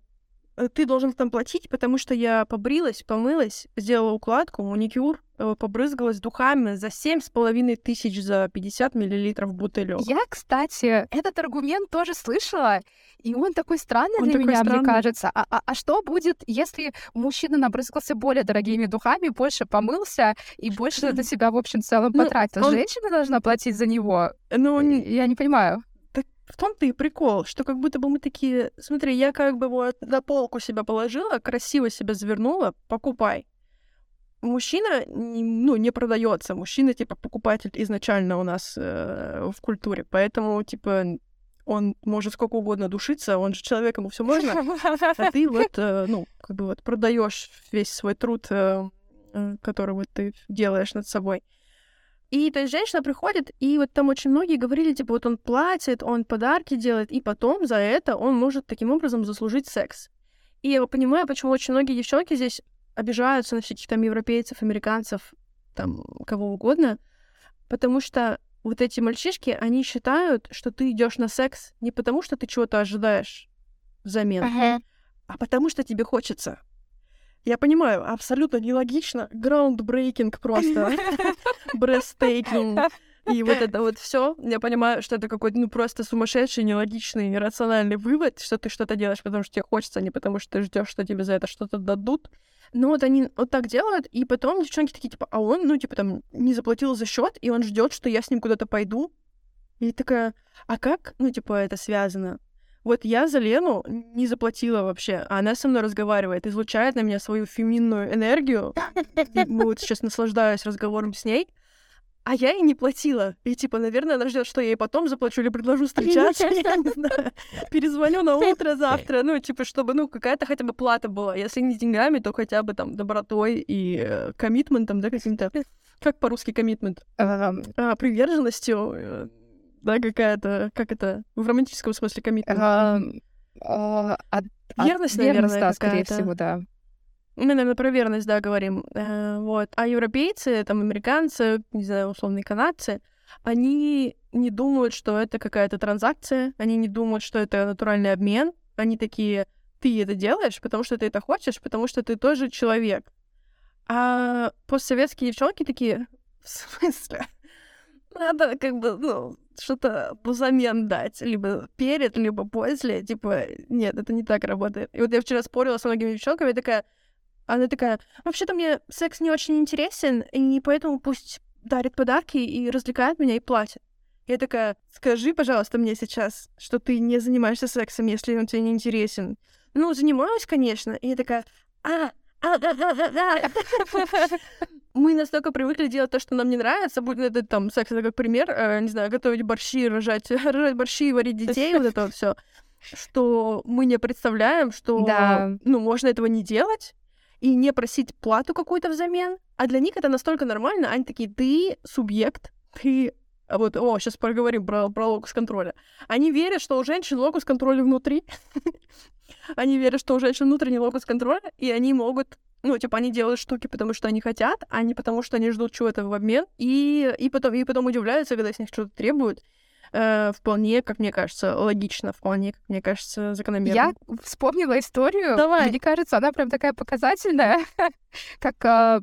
Ты должен там платить, потому что я побрилась, помылась, сделала укладку, маникюр, побрызгалась духами за семь с половиной тысяч за пятьдесят миллилитров бутылёк. Я, кстати, этот аргумент тоже слышала, и он такой странный он для такой меня, странный. Мне кажется. А, а, а что будет, если мужчина набрызгался более дорогими духами, больше помылся и больше на себя, в общем, в целом потратил? Ну, он... Женщина должна платить за него? Ну, он... Я не понимаю. В том-то и прикол, что как будто бы мы такие... Смотри, я как бы вот на полку себя положила, красиво себя завернула, покупай. Мужчина, ну, не продается. Мужчина, типа, покупатель изначально у нас э, в культуре. Поэтому, типа, он может сколько угодно душиться, он же человек, ему все можно. А ты вот, э, ну, как бы вот продаешь весь свой труд, э, э, который вот ты делаешь над собой. И то есть женщина приходит, и вот там очень многие говорили, типа, вот он платит, он подарки делает, и потом за это он может таким образом заслужить секс. И я понимаю, почему очень многие девчонки здесь обижаются на всяких там европейцев, американцев, там, кого угодно, потому что вот эти мальчишки, они считают, что ты идешь на секс не потому, что ты чего-то ожидаешь взамен, uh-huh. а потому что тебе хочется. Я понимаю, абсолютно нелогично. Граундбрейкинг просто. Брестейкинг. И вот это вот все. Я понимаю, что это какой-то ну просто сумасшедший, нелогичный, иррациональный вывод, что ты что-то делаешь, потому что тебе хочется, а не потому что ты ждешь, что тебе за это что-то дадут. Но вот они вот так делают, и потом девчонки такие, типа, а он, ну, типа, там, не заплатил за счет, и он ждет, что я с ним куда-то пойду. И такая, а как, ну, типа, это связано? Вот я за Лену не заплатила вообще, а она со мной разговаривает, излучает на меня свою феминную энергию. Мы вот сейчас наслаждаюсь разговором с ней, а я ей не платила. И типа, наверное, она ждет, что я ей потом заплачу или предложу встречаться, я не знаю, перезвоню на утро завтра, ну типа, чтобы ну какая-то хотя бы плата была, если не деньгами, то хотя бы там добротой и коммитментом, да, каким-то, как по-русски коммитмент, приверженностью. Да, какая-то, как это, в романтическом смысле коммитмент. А, а, а, верность, верность, наверное, да, скорее всего, да. Мы, наверное, про верность, да, говорим. Вот. А европейцы, там, американцы, не знаю, условные канадцы, они не думают, что это какая-то транзакция, они не думают, что это натуральный обмен. Они такие, ты это делаешь, потому что ты это хочешь, потому что ты тоже человек. А постсоветские девчонки такие, в смысле? Надо как бы, ну, что-то взамен дать, либо перед, либо после, типа, нет, это не так работает. И вот я вчера спорила с многими девчонками, я такая, она такая, вообще-то мне секс не очень интересен, и поэтому пусть дарит подарки и развлекает меня, и платит. Я такая, скажи, пожалуйста, мне сейчас, что ты не занимаешься сексом, если он тебе не интересен. Ну, занимаюсь, конечно. И я такая, а, мы настолько привыкли делать то, что нам не нравится, будь это там секс, это как пример, э, не знаю, готовить борщи, рожать, рожать борщи и варить детей, вот это вот всё, что мы не представляем, что, да. ну, можно этого не делать и не просить плату какую-то взамен, а для них это настолько нормально, они такие, ты субъект, ты... Вот, о, сейчас поговорим про, про локус контроля. Они верят, что у женщин локус контроля внутри. Они верят, что у женщин внутренний локус контроля, и они могут, ну, типа, они делают штуки, потому что они хотят, а не потому что они ждут чего-то в обмен, и, и, потом, и потом удивляются, когда с них что-то требуют. э, вполне, как мне кажется, логично, вполне, как мне кажется, закономерно. Я вспомнила историю. Давай. Мне кажется, она прям такая показательная. Как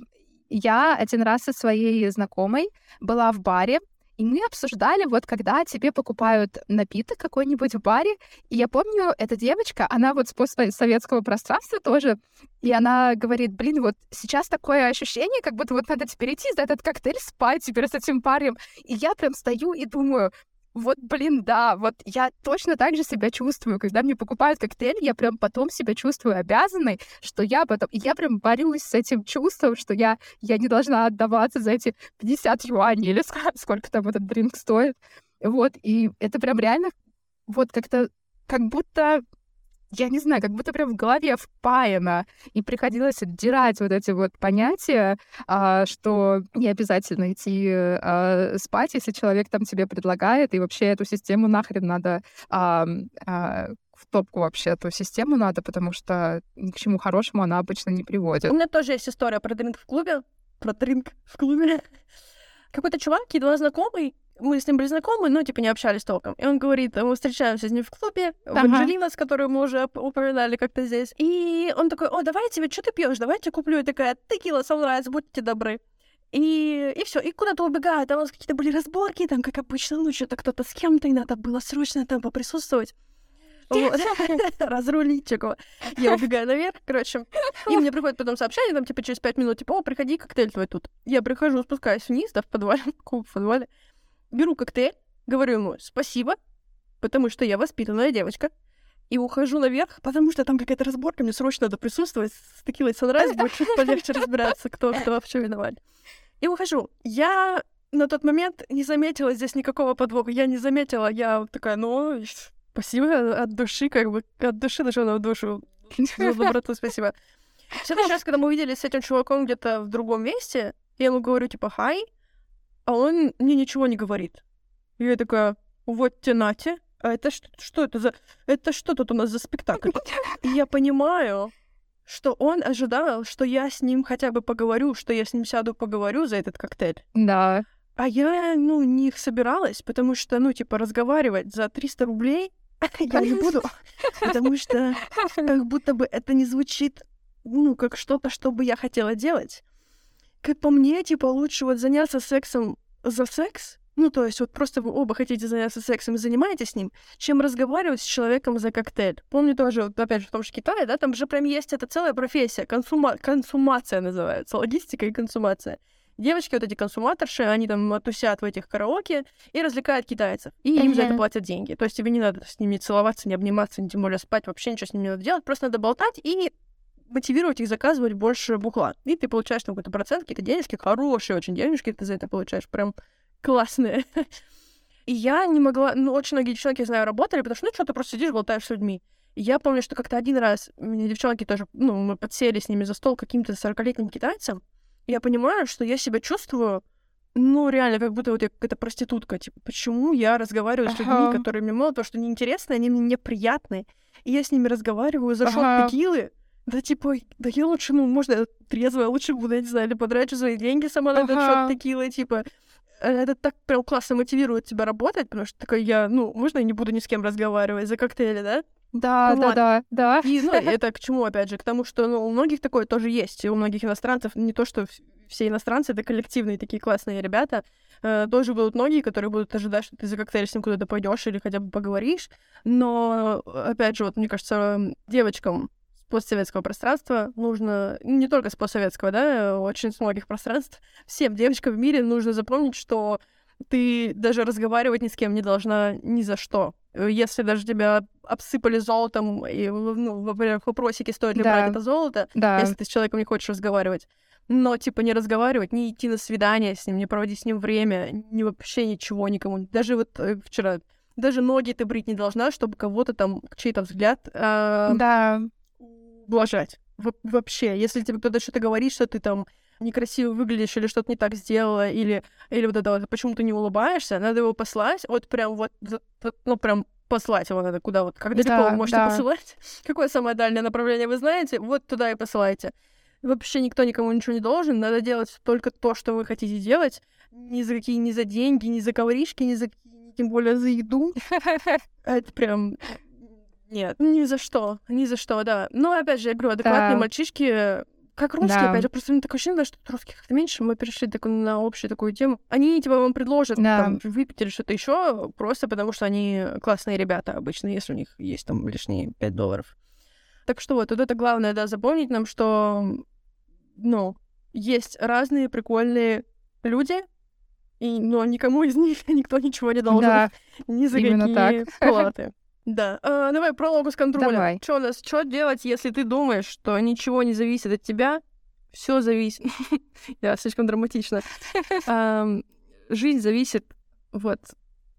я один раз со своей знакомой была в баре, и мы обсуждали, вот когда тебе покупают напиток какой-нибудь в баре. И я помню, эта девочка, она вот с постсоветского пространства тоже, и она говорит, блин, вот сейчас такое ощущение, как будто вот надо теперь идти за этот коктейль спать теперь с этим парнем. И я прям стою и думаю, вот, блин, да, вот я точно так же себя чувствую. Когда мне покупают коктейль, я прям потом себя чувствую обязанной, что я потом... Я прям борюсь с этим чувством, что я, я не должна отдаваться за эти пятьдесят юаней или сколько там этот дринк стоит. Вот, и это прям реально вот как-то... Как будто... Я не знаю, как будто прям в голове впаяно. И приходилось отдирать вот эти вот понятия, что не обязательно идти спать, если человек там тебе предлагает. И вообще эту систему нахрен надо... В топку вообще эту систему надо, потому что ни к чему хорошему она обычно не приводит. У меня тоже есть история про дринк в клубе. Про дринк в клубе. Какой-то чувак едва знакомый. Мы с ним были знакомы, но, типа, не общались толком. И он говорит, мы встречаемся с ним в клубе, ага. в Анджелина, с которой мы уже упоминали как-то здесь. И он такой, о, давай тебе, что ты пьешь, давайте куплю. И такая, текила, санрайз, будьте добры. И, и все, и куда-то убегает. Там у нас какие-то были разборки, там, как обычно, ну, что-то кто-то с кем-то, и надо было срочно там поприсутствовать. Разрулить его. Я убегаю наверх, короче. И мне приходит потом сообщение, там, типа, через пять минут, типа, о, приходи, коктейль твой тут. Я прихожу, спускаюсь вниз, да, в подвале, клуб в подвале. Беру коктейль, говорю ему спасибо, потому что я воспитанная девочка, и ухожу наверх, потому что там какая-то разборка, мне срочно надо присутствовать, с текилой санрайз, будет чуть полегче разбираться, кто кто вообще виноват. И ухожу. Я на тот момент не заметила здесь никакого подвоха, я не заметила, я такая, ну, спасибо от души, как бы, от души дошла в душу, за доброту спасибо. Сейчас, когда мы увиделись с этим чуваком где-то в другом месте, я ему говорю, типа, хай, а он мне ничего не говорит. И я такая, вот те нате, а это что, что это за... Это что тут у нас за спектакль? И я понимаю, что он ожидал, что я с ним хотя бы поговорю, что я с ним сяду поговорю за этот коктейль. Да. А я, ну, не собиралась, потому что, ну, типа, разговаривать за триста рублей я не буду, потому что как будто бы это не звучит, ну, как что-то, что бы я хотела делать. Как по мне, типа, лучше вот заняться сексом за секс, ну, то есть вот просто вы оба хотите заняться сексом и занимаетесь с ним, чем разговаривать с человеком за коктейль. Помню тоже, вот, опять же, в том же Китае, да, там же прям есть эта целая профессия, консума... консумация называется, логистика и консумация. Девочки вот эти консуматорши, они там тусят в этих караоке и развлекают китайцев, и им за это платят деньги. То есть тебе не надо с ними целоваться, не обниматься, не тем более спать, вообще ничего с ними не надо делать, просто надо болтать и... мотивировать их заказывать больше бухла. И ты получаешь там какой-то процент, какие-то денежки, хорошие очень денежки, ты за это получаешь прям классные. И я не могла... Ну, очень многие девчонки, я знаю, работали, потому что, ну, что ты просто сидишь, болтаешь с людьми. И я помню, что как-то один раз меня девчонки тоже... Ну, мы подсели с ними за стол каким-то сорокалетним китайцем, и я понимаю, что я себя чувствую, ну, реально, как будто вот я какая-то проститутка. Типа, почему я разговариваю с людьми, которые мне мало того, что неинтересны, они мне неприятны, и я с ними разговариваю за шот текилы. Да, типа, да я лучше, ну, можно я трезвая, лучше буду, я не знаю, или потрачу свои деньги сама на этот шот текилы, типа. Это так прям классно мотивирует тебя работать, потому что такой я, ну, можно я не буду ни с кем разговаривать за коктейли, да? Да, вот. да, да, да. И, ну, это к чему, опять же? К тому, что, ну, у многих такое тоже есть, и у многих иностранцев, не то, что все иностранцы, это коллективные такие классные ребята, э, тоже будут многие, которые будут ожидать, что ты за коктейль с ним куда-то пойдешь или хотя бы поговоришь, но, опять же, вот, мне кажется, девочкам постсоветского пространства нужно, не только с постсоветского, да, очень с многих пространств, всем девочкам в мире нужно запомнить, что ты даже разговаривать ни с кем не должна ни за что. Если даже тебя обсыпали золотом, и, ну, например, вопросики, стоит ли да. брать это золото, да. если ты с человеком не хочешь разговаривать. Но, типа, не разговаривать, не идти на свидание с ним, не проводить с ним время, не вообще ничего никому. Даже вот вчера, даже ноги ты брить не должна, чтобы кого-то там, чей-то взгляд... Э- да... Блажать. Во- вообще, если тебе кто-то что-то говорит, что ты там некрасиво выглядишь, или что-то не так сделала, или, или вот это вот, почему ты не улыбаешься, надо его послать, вот прям вот, ну прям послать его надо, куда вот, как далеко да, вы можете да. посылать, какое самое дальнее направление вы знаете, вот туда и посылайте. Вообще никто никому ничего не должен, надо делать только то, что вы хотите делать, ни за какие, ни за деньги, ни за ковришки, ни за тем более за еду. Это прям... Нет, ни за что, ни за что, да. Но, опять же, я говорю, адекватные да. мальчишки, как русские, да. опять же, просто у меня такое ощущение, что русских как-то меньше, мы перешли так, на общую такую тему. Они, типа, вам предложат да. там, выпить или что-то еще просто потому что они классные ребята обычно, если у них есть там лишние пять долларов. Так что вот, вот это главное, да, запомнить нам, что, ну, есть разные прикольные люди, и, но никому из них никто ничего не должен. Да. Ни за именно какие так. платы. Да. А, давай про локус контроля. Что у нас? Что делать, если ты думаешь, что ничего не зависит от тебя? Все зависит. Я слишком драматично. Жизнь зависит вот,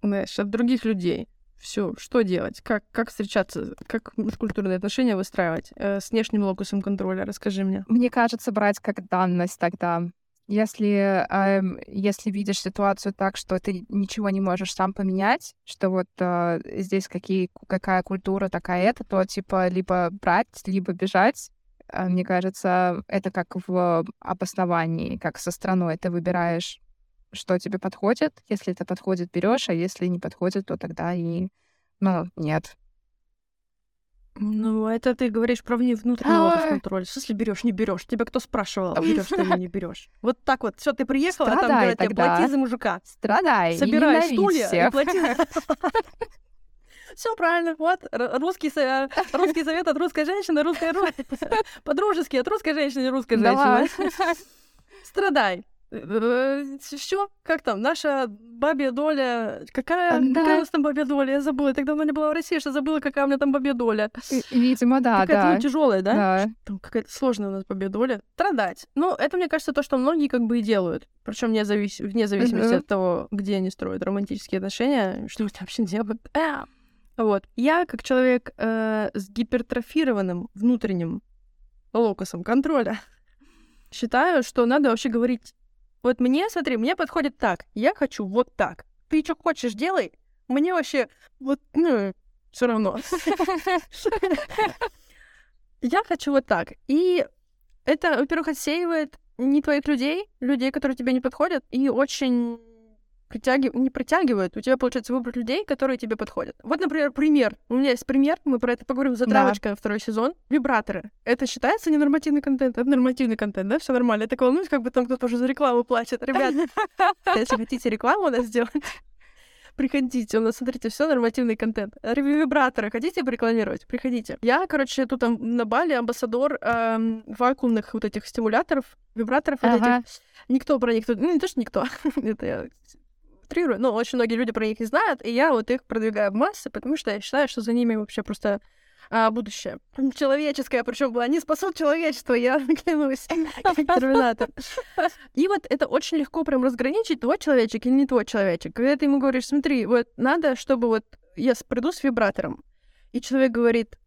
знаешь, от других людей. Все. Что делать? Как, как встречаться? Как культурные отношения выстраивать с внешним локусом контроля? Расскажи мне. Мне кажется, брать как данность тогда. Если, э, если видишь ситуацию так, что ты ничего не можешь сам поменять, что вот э, здесь какие, какая культура, такая это, то типа либо брать, либо бежать. Э, мне кажется, это как в обосновании, как со страной. Ты выбираешь, что тебе подходит. Если это подходит, берешь, а если не подходит, то тогда и ну, нет. Ну, это ты говоришь про внутренний локус контроля. В смысле, берешь, не берешь? Тебя кто спрашивал, берешь ты или не берешь? Вот так вот. Все, ты приехала, а там говорят тебе, плати за мужика. Страдай. Собирай стулья и плати. Все правильно. Вот русский совет от русской женщины, русской по-дружески от русской женщины, русской женщины. Страдай. Все, как там, наша бабья доля. Какая, да. какая у нас там бабья доля? Я забыла. Я так давно не была в России, что забыла, какая у меня там бабья доля. Видимо, да, какая-то, да. ну, тяжелая, да? да. Там какая-то сложная у нас бабья доля. Страдать. Ну, это, мне кажется, то, что многие как бы и делают. Причем вне зависимости uh-huh. от того, где они строят романтические отношения, что они вообще делают. А! Вот. Я, как человек э, с гипертрофированным внутренним локусом контроля, считаю, что надо вообще говорить: вот мне, смотри, мне подходит так. Я хочу вот так. Ты что хочешь, делай. Мне вообще вот, ну, все равно. Я хочу вот так. И это, во-первых, отсеивает не твоих людей, людей, которые тебе не подходят, и очень притягивают, не притягивают. У тебя получается выбрать людей, которые тебе подходят. Вот, например, пример. У меня есть пример, мы про это поговорим, затравочка на второй сезон. Вибраторы. Это считается ненормативный контент? Это нормативный контент, да? Все нормально. Я так волнуюсь, как бы там кто-то уже за рекламу платит. Ребят, если хотите рекламу у нас сделать, приходите. У нас, смотрите, все нормативный контент. Вибраторы хотите рекламировать? Приходите. Я, короче, тут на Бали амбассадор вакуумных вот этих стимуляторов, вибраторов вот этих. Никто про них тут... Ну, не то, что никто. Это я... Но очень многие люди про них не знают, и я вот их продвигаю в массы, потому что я считаю, что за ними вообще просто а, будущее. Человеческое, причем они спасут человечество, я клянусь, как терминатор. И вот это очень легко прям разграничить, твой человечек или не твой человечек. Когда ты ему говоришь, смотри, вот надо, чтобы вот я приду с вибратором, и человек говорит,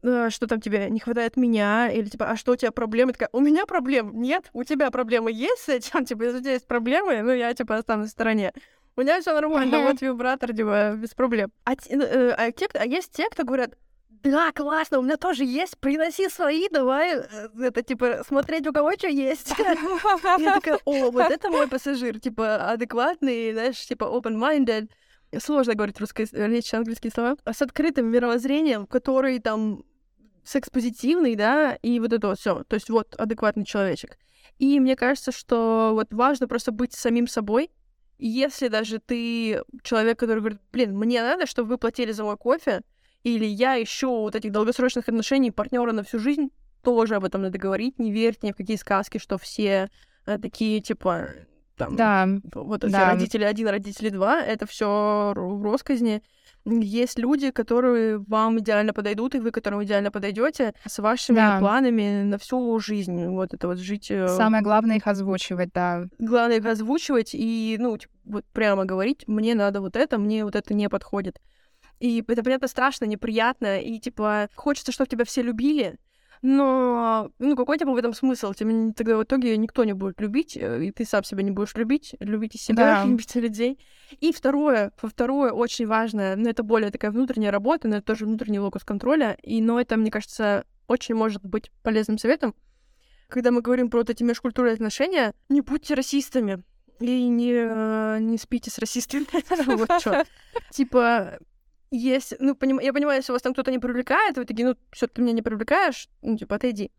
что там тебе не хватает меня, или типа, а что у тебя проблемы? Такая, у меня проблем нет, у тебя проблемы есть с этим, типа, если у тебя есть проблемы, ну, я, типа, останусь в стороне. У меня все нормально, uh-huh. вот вибратор, типа, без проблем. А, э, а, те, а есть те, кто говорят, да, классно, у меня тоже есть, приноси свои, давай, это, типа, смотреть, у кого что есть. Я такая, о, вот это мой пассажир, типа, адекватный, знаешь, типа, open-minded. Сложно говорить русской речи, английские слова. С открытым мировоззрением, который там секс-позитивный, да, и вот это вот все. То есть вот адекватный человечек. И мне кажется, что вот важно просто быть самим собой. Если даже ты человек, который говорит, блин, мне надо, чтобы вы платили за мой кофе, или я ищу вот этих долгосрочных отношений, партнера на всю жизнь, тоже об этом надо говорить. Не верьте ни в какие сказки, что все такие, типа... Там, да. Вот эти да. родители один, родители два, это все росказни. Есть люди, которые вам идеально подойдут, и вы которым идеально подойдете с вашими да. планами на всю жизнь. Вот это вот жить. Самое главное их озвучивать, да. Главное их озвучивать и, ну, типа, вот прямо говорить, мне надо вот это, мне вот это не подходит. И это, понятно, страшно, неприятно, и, типа, хочется, чтобы тебя все любили. Но ну какой тебе в этом смысл? Тебе тогда в итоге никто не будет любить, и ты сам себя не будешь любить. Любите себя, да. любите людей. И второе, второе очень важное, но ну, это более такая внутренняя работа, но это тоже внутренний локус контроля, и, но это, мне кажется, очень может быть полезным советом. Когда мы говорим про вот эти межкультурные отношения, не будьте расистами. И не, не спите с расистами. Вот что. Типа, есть... Ну, я понимаю, если вас там кто-то не привлекает, вы такие, ну, что ты меня не привлекаешь, ну, типа, отойди.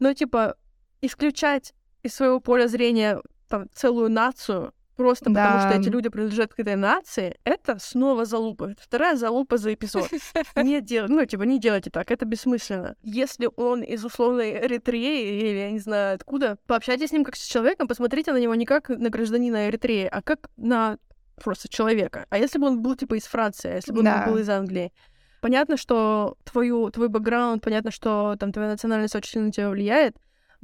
Но, типа, исключать из своего поля зрения там целую нацию просто да. потому, что эти люди принадлежат к этой нации, это снова залупа. Это вторая залупа за эпизод. Не дел... Ну, типа, не делайте так, это бессмысленно. Если он из условной Эритреи или я не знаю откуда, пообщайтесь с ним как с человеком, посмотрите на него не как на гражданина Эритреи, а как на просто человека. А если бы он был, типа, из Франции, а если бы да. он был из Англии? Понятно, что твою, твой бэкграунд, понятно, что там твоя национальность очень сильно на тебя влияет,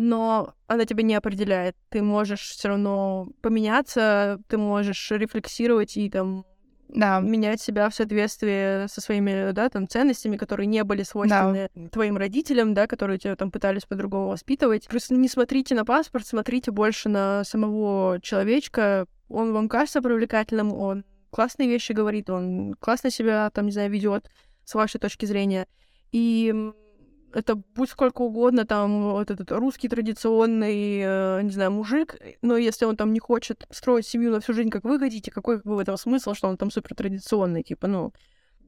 но она тебя не определяет. Ты можешь все равно поменяться, ты можешь рефлексировать и там да. менять себя в соответствии со своими да, там, ценностями, которые не были свойственны да. твоим родителям, да, которые тебя там пытались по-другому воспитывать. Просто не смотрите на паспорт, смотрите больше на самого человечка. Он вам кажется привлекательным, он классные вещи говорит, он классно себя там, не знаю, ведет с вашей точки зрения. И это будь сколько угодно, там, вот этот русский традиционный, э, не знаю, мужик, но если он там не хочет строить семью на всю жизнь, как вы хотите, какой как бы в этом смысл, что он там супертрадиционный, типа, ну...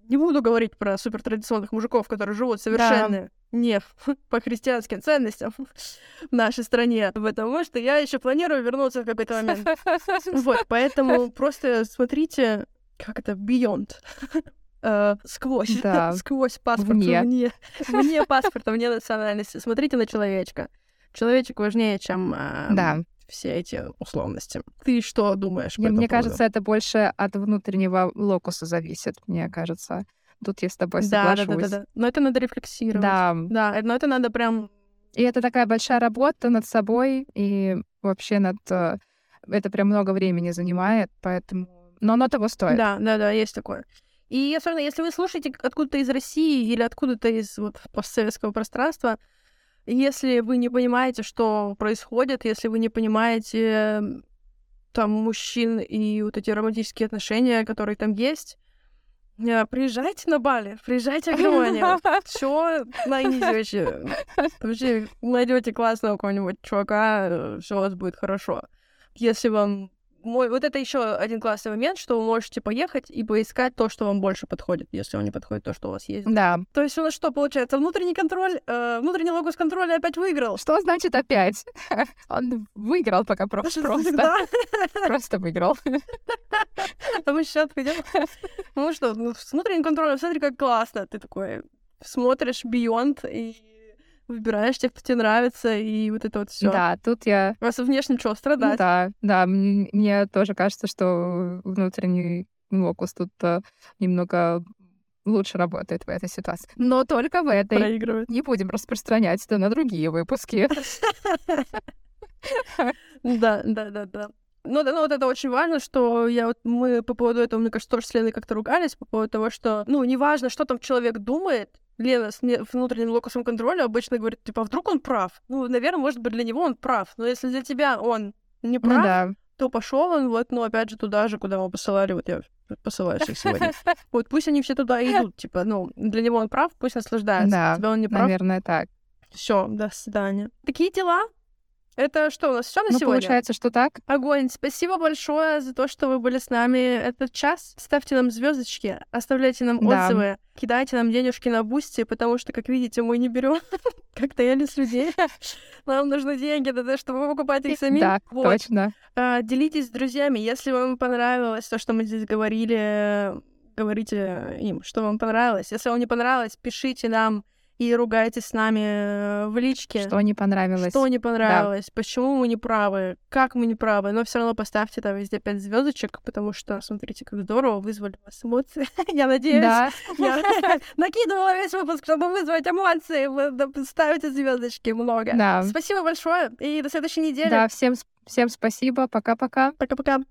Не буду говорить про супертрадиционных мужиков, которые живут совершенно да. не по христианским ценностям в нашей стране, потому что я еще планирую вернуться в какой-то момент. Вот, поэтому просто смотрите, как это, beyond... Uh, сквозь, да. сквозь паспорт, вне. Вне, вне паспорта, вне национальности. Смотрите на человечка. Человечек важнее, чем uh, да. все эти условности. Ты что думаешь по этому поводу? Мне кажется, это больше от внутреннего локуса зависит, мне кажется. Тут я с тобой соглашусь. Да, да, да, да, да. Но это надо рефлексировать. Да. Да, но это надо прям... И это такая большая работа над собой, и вообще над... Это прям много времени занимает, поэтому... Но оно того стоит. Да, да, да, есть такое. И особенно, если вы слушаете откуда-то из России или откуда-то из вот, постсоветского пространства, если вы не понимаете, что происходит, если вы не понимаете там мужчин и вот эти романтические отношения, которые там есть, приезжайте на Бали, приезжайте в Германию. Всё найдёте. Вообще найдёте классного какого-нибудь чувака, все у вас будет хорошо. Если вам Мой, вот это еще один классный момент, что вы можете поехать и поискать то, что вам больше подходит, если вам не подходит то, что у вас есть. Да. То есть у нас что получается? Внутренний контроль, э, внутренний локус контроля опять выиграл. Что значит опять? Он выиграл пока просто. Просто выиграл. А мы сейчас пойдем. Ну что, внутренний контроль, смотри, как классно. Ты такой смотришь beyond и выбираешь тех, кто тебе нравится, и вот это вот все. Да, тут я... А со внешним чего, страдать? Ну, да, да, мне тоже кажется, что внутренний локус тут немного лучше работает в этой ситуации. Но только в этой. Проигрывает. Не будем распространять это на другие выпуски. Да, да, да, да. Ну, да, ну, вот это очень важно, что я вот мы по поводу этого, мне кажется, тоже с Леной как-то ругались, по поводу того, что, ну, неважно, что там человек думает, Лена с внутренним локусом контроля обычно говорит, типа, а вдруг он прав? Ну, наверное, может быть, для него он прав, но если для тебя он не прав, ну, да. то пошел он, вот, ну, опять же, туда же, куда его посылали, вот я посылаю всех сегодня. Вот, пусть они все туда идут, типа, ну, для него он прав, пусть наслаждается, да, тебя он не прав. Наверное, так. Все, до свидания. Такие дела. Это что у нас все на ну, сегодня? Получается, что так. Огонь. Спасибо большое за то, что вы были с нами этот час. Ставьте нам звездочки, оставляйте нам да. отзывы, кидайте нам денежки на бусти, потому что, как видите, мы не берем коктейли с людей. Нам нужны деньги, чтобы покупать их самим. Да, точно. Делитесь с друзьями. Если вам понравилось то, что мы здесь говорили, говорите им, что вам понравилось. Если вам не понравилось, пишите нам и ругаетесь с нами в личке. Что не понравилось. Что не понравилось, да. Почему мы не правы, как мы не правы, но все равно поставьте там везде пять звездочек, потому что, смотрите, как здорово, вызвали у вас эмоции. Я надеюсь, да. я накидывала весь выпуск, чтобы вызвать эмоции. Вы ставите звездочки много. Да. Спасибо большое и до следующей недели. Да, всем, всем спасибо. Пока-пока. Пока-пока.